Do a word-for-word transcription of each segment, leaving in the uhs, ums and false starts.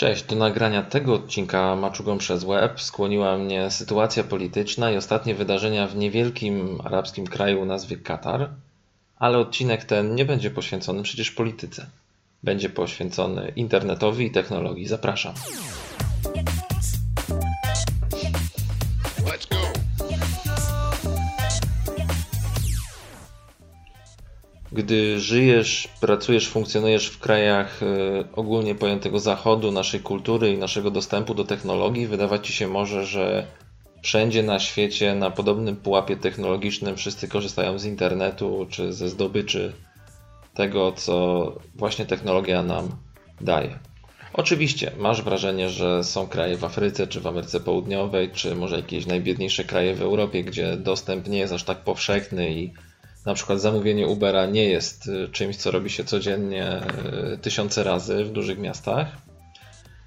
Cześć, do nagrania tego odcinka Maczugą przez web skłoniła mnie sytuacja polityczna i ostatnie wydarzenia w niewielkim arabskim kraju o nazwie Katar, ale odcinek ten nie będzie poświęcony przecież polityce. Będzie poświęcony internetowi i technologii. Zapraszam. Gdy żyjesz, pracujesz, funkcjonujesz w krajach ogólnie pojętego zachodu, naszej kultury i naszego dostępu do technologii, wydawać ci się może, że wszędzie na świecie, na podobnym pułapie technologicznym wszyscy korzystają z internetu czy ze zdobyczy tego, co właśnie technologia nam daje. Oczywiście masz wrażenie, że są kraje w Afryce czy w Ameryce Południowej, czy może jakieś najbiedniejsze kraje w Europie, gdzie dostęp nie jest aż tak powszechny i na przykład zamówienie Ubera nie jest czymś, co robi się codziennie tysiące razy w dużych miastach.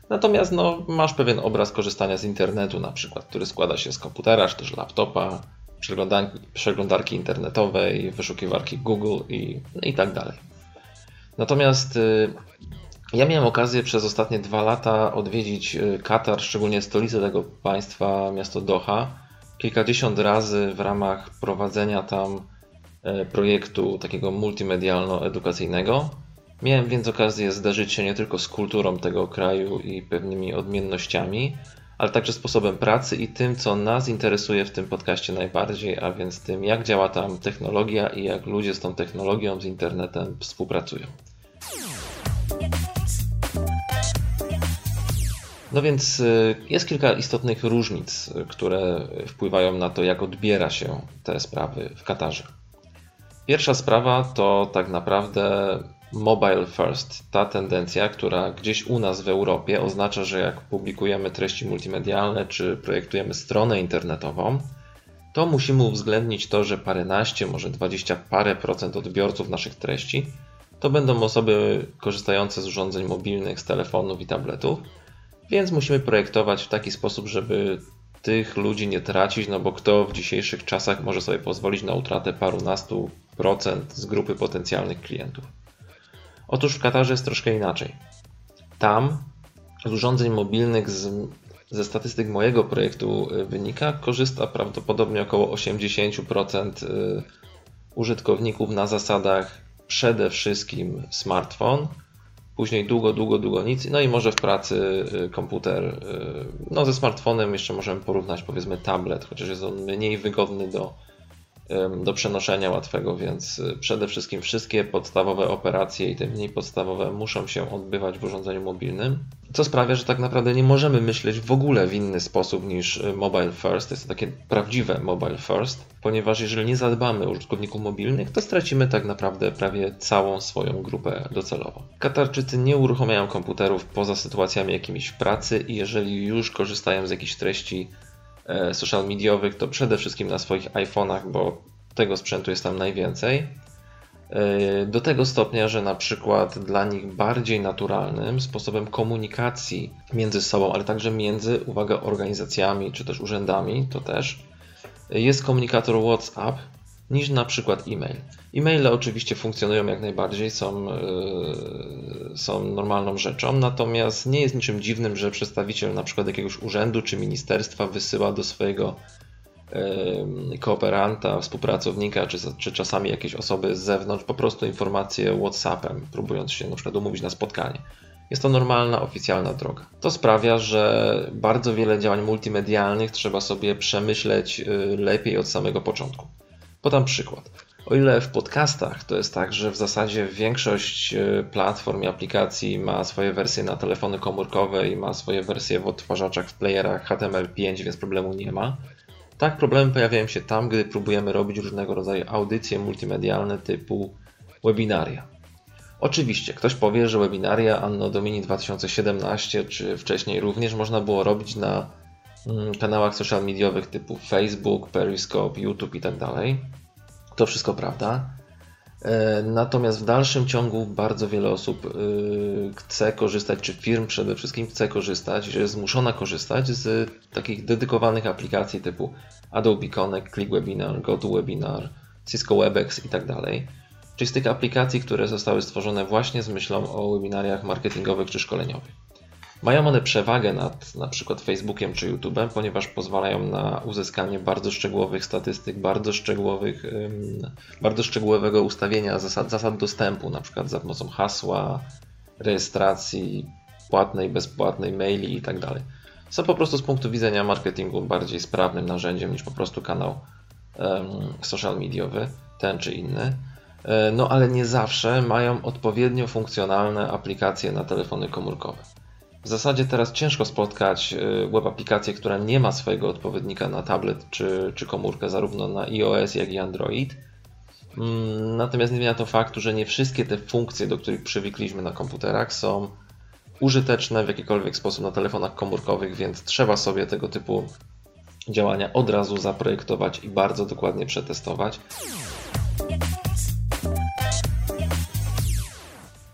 Natomiast no, masz pewien obraz korzystania z internetu na przykład, który składa się z komputera, czy też laptopa, przeglądarki internetowej, wyszukiwarki Google i, i tak dalej. Natomiast ja miałem okazję przez ostatnie dwa lata odwiedzić Katar, szczególnie stolicę tego państwa, miasto Doha, kilkadziesiąt razy w ramach prowadzenia tam projektu takiego multimedialno-edukacyjnego. Miałem więc okazję zderzyć się nie tylko z kulturą tego kraju i pewnymi odmiennościami, ale także sposobem pracy i tym, co nas interesuje w tym podcaście najbardziej, a więc tym, jak działa tam technologia i jak ludzie z tą technologią, z internetem współpracują. No więc jest kilka istotnych różnic, które wpływają na to, jak odbiera się te sprawy w Katarze. Pierwsza sprawa to tak naprawdę mobile first, ta tendencja, która gdzieś u nas w Europie oznacza, że jak publikujemy treści multimedialne czy projektujemy stronę internetową, to musimy uwzględnić to, że paręnaście, może dwadzieścia parę procent odbiorców naszych treści to będą osoby korzystające z urządzeń mobilnych, z telefonów i tabletów, więc musimy projektować w taki sposób, żeby tych ludzi nie tracić, no bo kto w dzisiejszych czasach może sobie pozwolić na utratę parunastu procent z grupy potencjalnych klientów. Otóż w Katarze jest troszkę inaczej. Tam z urządzeń mobilnych, z, ze statystyk mojego projektu wynika, korzysta prawdopodobnie około osiemdziesiąt procent użytkowników na zasadach przede wszystkim smartfon, później długo, długo, długo nic, no i może w pracy komputer. No ze smartfonem jeszcze możemy porównać powiedzmy tablet, chociaż jest on mniej wygodny do, do przenoszenia łatwego, więc przede wszystkim wszystkie podstawowe operacje i te mniej podstawowe muszą się odbywać w urządzeniu mobilnym, co sprawia, że tak naprawdę nie możemy myśleć w ogóle w inny sposób niż mobile first, jest to takie prawdziwe mobile first, ponieważ jeżeli nie zadbamy o użytkowników mobilnych, to stracimy tak naprawdę prawie całą swoją grupę docelową. Katarczycy nie uruchamiają komputerów poza sytuacjami jakimiś w pracy i jeżeli już korzystają z jakichś treści social mediowych, to przede wszystkim na swoich iPhone'ach, bo tego sprzętu jest tam najwięcej. Do tego stopnia, że na przykład dla nich bardziej naturalnym sposobem komunikacji między sobą, ale także między, uwaga, organizacjami czy też urzędami, to też jest komunikator WhatsApp niż na przykład e-mail. E-maile oczywiście funkcjonują jak najbardziej, są, yy, są normalną rzeczą, natomiast nie jest niczym dziwnym, że przedstawiciel na przykład jakiegoś urzędu czy ministerstwa wysyła do swojego yy, kooperanta, współpracownika czy, czy czasami jakiejś osoby z zewnątrz po prostu informację WhatsAppem, próbując się na przykład umówić na spotkanie. Jest to normalna, oficjalna droga. To sprawia, że bardzo wiele działań multimedialnych trzeba sobie przemyśleć yy, lepiej od samego początku. Podam przykład. O ile w podcastach to jest tak, że w zasadzie większość platform i aplikacji ma swoje wersje na telefony komórkowe i ma swoje wersje w odtwarzaczach, w playerach H T M L pięć, więc problemu nie ma. Tak, problemy pojawiają się tam, gdy próbujemy robić różnego rodzaju audycje multimedialne typu webinaria. Oczywiście, ktoś powie, że webinaria Anno Domini dwa tysiące siedemnaście czy wcześniej również można było robić na kanałach social mediowych typu Facebook, Periscope, YouTube i tak dalej. To wszystko prawda. Natomiast w dalszym ciągu bardzo wiele osób chce korzystać, czy firm przede wszystkim chce korzystać, że jest zmuszona korzystać z takich dedykowanych aplikacji typu Adobe Connect, Click Webinar, GoToWebinar, Cisco WebEx i tak dalej. Czyli z tych aplikacji, które zostały stworzone właśnie z myślą o webinariach marketingowych czy szkoleniowych. Mają one przewagę nad na przykład Facebookiem czy YouTube'em, ponieważ pozwalają na uzyskanie bardzo szczegółowych statystyk, bardzo, szczegółowych, bardzo szczegółowego ustawienia zasad, zasad dostępu, na przykład za pomocą hasła, rejestracji płatnej, bezpłatnej, maili itd. Są po prostu z punktu widzenia marketingu bardziej sprawnym narzędziem niż po prostu kanał um, social mediowy, ten czy inny. No ale nie zawsze mają odpowiednio funkcjonalne aplikacje na telefony komórkowe. W zasadzie teraz ciężko spotkać web aplikację, która nie ma swojego odpowiednika na tablet czy, czy komórkę, zarówno na iOS, jak i Android. Natomiast nie zmienia to faktu, że nie wszystkie te funkcje, do których przywykliśmy na komputerach, są użyteczne w jakikolwiek sposób na telefonach komórkowych, więc trzeba sobie tego typu działania od razu zaprojektować i bardzo dokładnie przetestować.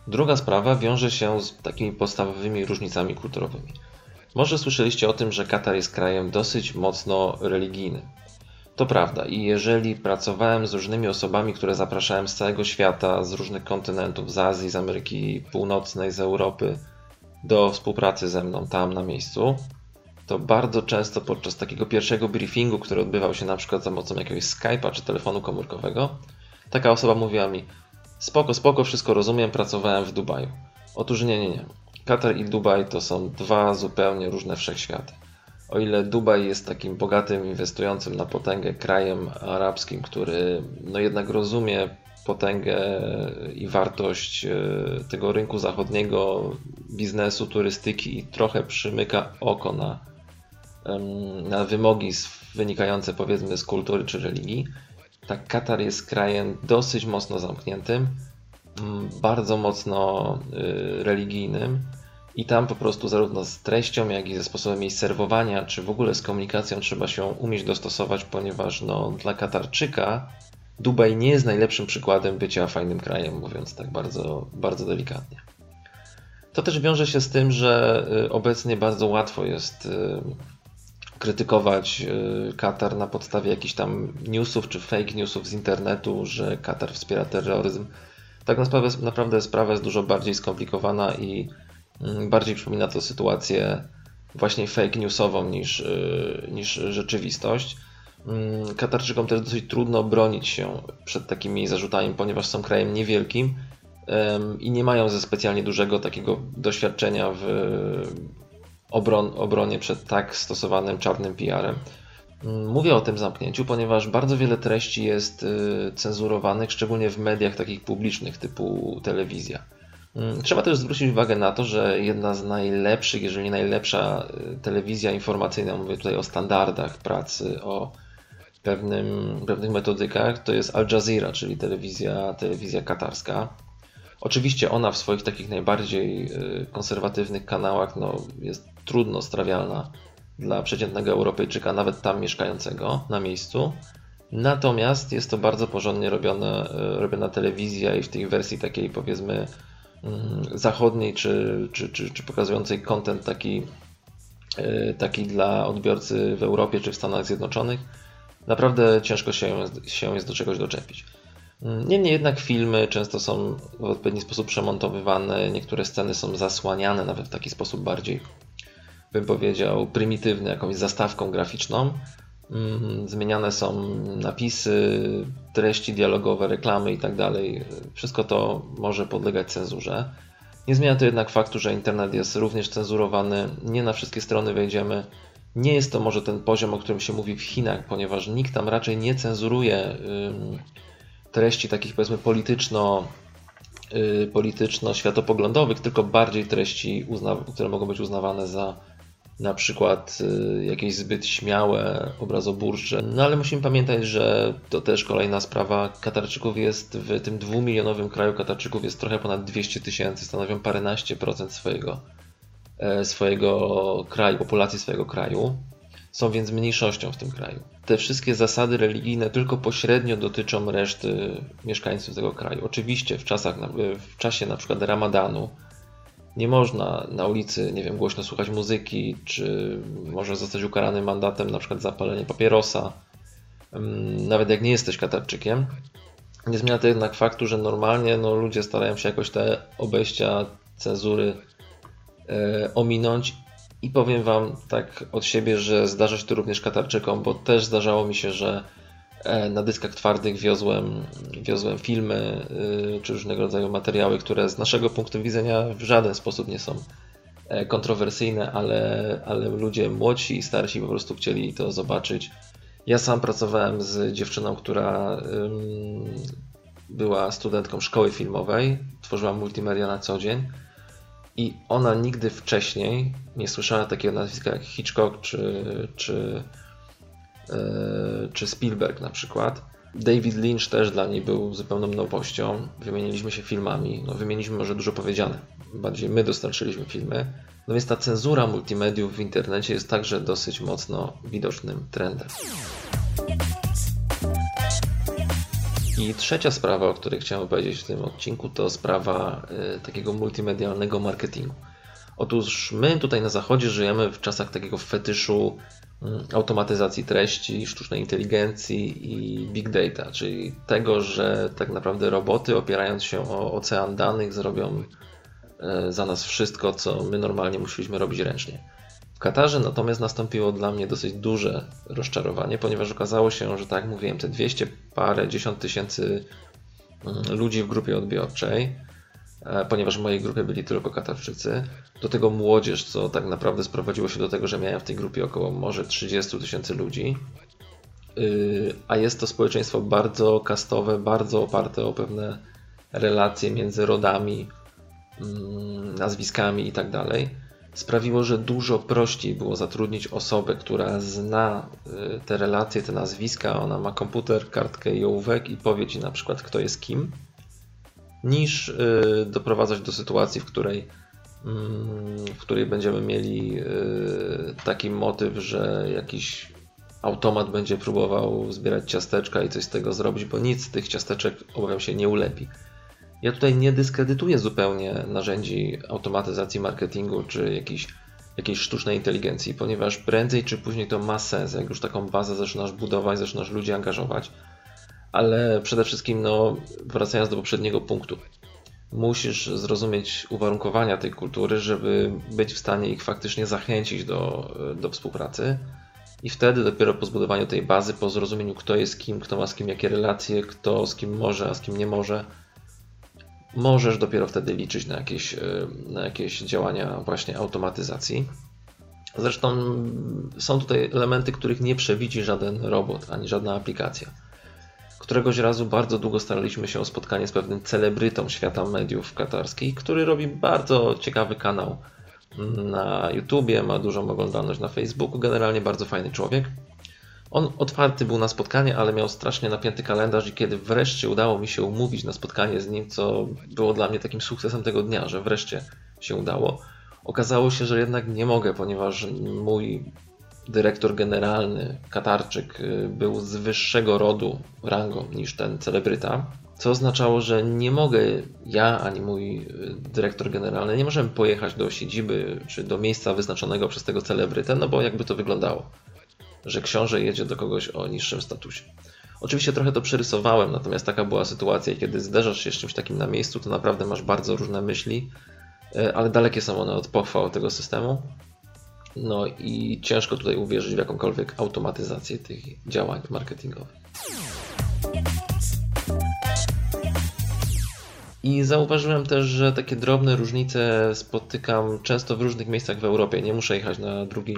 Druga sprawa wiąże się z takimi podstawowymi różnicami kulturowymi. Może słyszeliście o tym, że Katar jest krajem dosyć mocno religijnym. To prawda i jeżeli pracowałem z różnymi osobami, które zapraszałem z całego świata, z różnych kontynentów, z Azji, z Ameryki Północnej, z Europy do współpracy ze mną tam na miejscu, to bardzo często podczas takiego pierwszego briefingu, który odbywał się na przykład za pomocą jakiegoś Skype'a czy telefonu komórkowego, taka osoba mówiła mi: spoko, spoko, wszystko rozumiem, pracowałem w Dubaju. Otóż nie, nie, nie. Katar i Dubaj to są dwa zupełnie różne wszechświaty. O ile Dubaj jest takim bogatym, inwestującym na potęgę krajem arabskim, który no jednak rozumie potęgę i wartość tego rynku zachodniego, biznesu, turystyki i trochę przymyka oko na, na wymogi wynikające powiedzmy z kultury czy religii, tak Katar jest krajem dosyć mocno zamkniętym, bardzo mocno religijnym i tam po prostu zarówno z treścią, jak i ze sposobem jej serwowania, czy w ogóle z komunikacją trzeba się umieć dostosować, ponieważ no, dla Katarczyka Dubaj nie jest najlepszym przykładem bycia fajnym krajem, mówiąc tak bardzo, bardzo delikatnie. To też wiąże się z tym, że obecnie bardzo łatwo jest krytykować Katar na podstawie jakichś tam newsów czy fake newsów z internetu, że Katar wspiera terroryzm. Tak naprawdę sprawa jest dużo bardziej skomplikowana i bardziej przypomina to sytuację właśnie fake newsową niż, niż rzeczywistość. Katarczykom też dosyć trudno bronić się przed takimi zarzutami, ponieważ są krajem niewielkim i nie mają ze specjalnie dużego takiego doświadczenia w Obron, obronie przed tak stosowanym czarnym P R-em. Mówię o tym zamknięciu, ponieważ bardzo wiele treści jest cenzurowanych, szczególnie w mediach takich publicznych typu telewizja. Trzeba też zwrócić uwagę na to, że jedna z najlepszych, jeżeli nie najlepsza telewizja informacyjna, mówię tutaj o standardach pracy, o pewnym, pewnych metodykach, to jest Al Jazeera, czyli telewizja, telewizja katarska. Oczywiście ona w swoich takich najbardziej konserwatywnych kanałach no, jest trudno strawialna dla przeciętnego Europejczyka, nawet tam mieszkającego na miejscu. Natomiast jest to bardzo porządnie robione, robiona telewizja i w tej wersji takiej powiedzmy zachodniej czy, czy, czy, czy pokazującej content taki, taki dla odbiorcy w Europie czy w Stanach Zjednoczonych naprawdę ciężko się, się jest do czegoś doczepić. Niemniej jednak filmy często są w odpowiedni sposób przemontowywane, niektóre sceny są zasłaniane nawet w taki sposób bardziej, bym powiedział, prymitywny, jakąś zastawką graficzną. Zmieniane są napisy, treści dialogowe, reklamy itd. Wszystko to może podlegać cenzurze. Nie zmienia to jednak faktu, że internet jest również cenzurowany, nie na wszystkie strony wejdziemy. Nie jest to może ten poziom, o którym się mówi w Chinach, ponieważ nikt tam raczej nie cenzuruje treści takich powiedzmy polityczno, yy, polityczno-światopoglądowych, tylko bardziej treści, które mogą być uznawane za na przykład yy, jakieś zbyt śmiałe, obrazoburcze. No ale musimy pamiętać, że to też kolejna sprawa. Katarczyków jest w tym dwumilionowym kraju, Katarczyków jest trochę ponad dwieście tysięcy, stanowią paręnaście procent swojego, e, swojego kraju, populacji swojego kraju. Są więc mniejszością w tym kraju. Te wszystkie zasady religijne tylko pośrednio dotyczą reszty mieszkańców tego kraju. Oczywiście w, czasach, w czasie na przykład Ramadanu nie można na ulicy, nie wiem, głośno słuchać muzyki, czy możesz zostać ukarany mandatem na przykład za palenie papierosa, nawet jak nie jesteś Katarczykiem. Nie zmienia to jednak faktu, że normalnie no, ludzie starają się jakoś te obejścia cenzury ominąć. I powiem Wam tak od siebie, że zdarza się to również Katarczykom, bo też zdarzało mi się, że na dyskach twardych wiozłem, wiozłem filmy czy różnego rodzaju materiały, które z naszego punktu widzenia w żaden sposób nie są kontrowersyjne, ale, ale ludzie młodsi i starsi po prostu chcieli to zobaczyć. Ja sam pracowałem z dziewczyną, która była studentką szkoły filmowej, tworzyła multimedia na co dzień. I ona nigdy wcześniej nie słyszała takiego nazwiska jak Hitchcock czy, czy, yy, czy Spielberg na przykład. David Lynch też dla niej był zupełną nowością. Wymieniliśmy się filmami, no wymieniliśmy może dużo powiedziane. Bardziej my dostarczyliśmy filmy. No więc ta cenzura multimediów w internecie jest także dosyć mocno widocznym trendem. I trzecia sprawa, o której chciałem powiedzieć w tym odcinku, to sprawa y, takiego multimedialnego marketingu. Otóż my tutaj na Zachodzie żyjemy w czasach takiego fetyszu y, automatyzacji treści, sztucznej inteligencji i big data, czyli tego, że tak naprawdę roboty, opierając się o ocean danych, zrobią y, za nas wszystko, co my normalnie musieliśmy robić ręcznie. W Katarze natomiast nastąpiło dla mnie dosyć duże rozczarowanie, ponieważ okazało się, że tak jak mówiłem, te dwieście parę, dziesiąt tysięcy ludzi w grupie odbiorczej, ponieważ w mojej grupie byli tylko Katarczycy, do tego młodzież, co tak naprawdę sprowadziło się do tego, że miałem w tej grupie około może trzydzieści tysięcy ludzi, a jest to społeczeństwo bardzo kastowe, bardzo oparte o pewne relacje między rodami, nazwiskami i tak dalej. Sprawiło, że dużo prościej było zatrudnić osobę, która zna te relacje, te nazwiska, ona ma komputer, kartkę i ołówek i powie Ci na przykład, kto jest kim, niż doprowadzać do sytuacji, w której, w której będziemy mieli taki motyw, że jakiś automat będzie próbował zbierać ciasteczka i coś z tego zrobić, bo nic z tych ciasteczek, obawiam się, nie ulepi. Ja tutaj nie dyskredytuję zupełnie narzędzi automatyzacji marketingu czy jakiejś, jakiejś sztucznej inteligencji, ponieważ prędzej czy później to ma sens, jak już taką bazę zaczynasz budować, zaczynasz ludzi angażować, ale przede wszystkim, no, wracając do poprzedniego punktu, musisz zrozumieć uwarunkowania tej kultury, żeby być w stanie ich faktycznie zachęcić do, do współpracy i wtedy dopiero po zbudowaniu tej bazy, po zrozumieniu kto jest kim, kto ma z kim jakie relacje, kto z kim może, a z kim nie może, możesz dopiero wtedy liczyć na jakieś, na jakieś działania właśnie automatyzacji. Zresztą są tutaj elementy, których nie przewidzi żaden robot, ani żadna aplikacja. Któregoś razu bardzo długo staraliśmy się o spotkanie z pewnym celebrytą świata mediów katarskich, który robi bardzo ciekawy kanał na YouTubie, ma dużą oglądalność na Facebooku, generalnie bardzo fajny człowiek. On otwarty był na spotkanie, ale miał strasznie napięty kalendarz i kiedy wreszcie udało mi się umówić na spotkanie z nim, co było dla mnie takim sukcesem tego dnia, że wreszcie się udało, okazało się, że jednak nie mogę, ponieważ mój dyrektor generalny, Katarczyk, był z wyższego rodu rangą niż ten celebryta, co oznaczało, że nie mogę, ja ani mój dyrektor generalny, nie możemy pojechać do siedziby czy do miejsca wyznaczonego przez tego celebrytę, no bo jakby to wyglądało, że książę jedzie do kogoś o niższym statusie. Oczywiście trochę to przerysowałem, natomiast taka była sytuacja i kiedy zderzasz się z czymś takim na miejscu, to naprawdę masz bardzo różne myśli, ale dalekie są one od pochwał tego systemu. No i ciężko tutaj uwierzyć w jakąkolwiek automatyzację tych działań marketingowych. I zauważyłem też, że takie drobne różnice spotykam często w różnych miejscach w Europie. Nie muszę jechać na drugi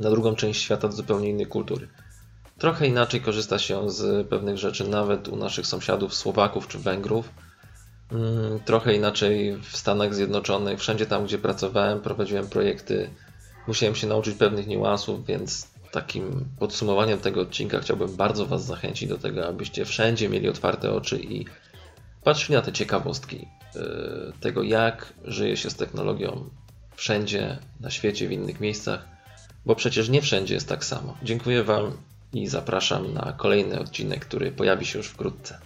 na drugą część świata zupełnie innej kultury. Trochę inaczej korzysta się z pewnych rzeczy nawet u naszych sąsiadów Słowaków czy Węgrów. Trochę inaczej w Stanach Zjednoczonych, wszędzie tam gdzie pracowałem, prowadziłem projekty, musiałem się nauczyć pewnych niuansów, więc takim podsumowaniem tego odcinka chciałbym bardzo Was zachęcić do tego, abyście wszędzie mieli otwarte oczy i patrzyli na te ciekawostki tego, jak żyje się z technologią wszędzie, na świecie, w innych miejscach. Bo przecież nie wszędzie jest tak samo. Dziękuję Wam i zapraszam na kolejny odcinek, który pojawi się już wkrótce.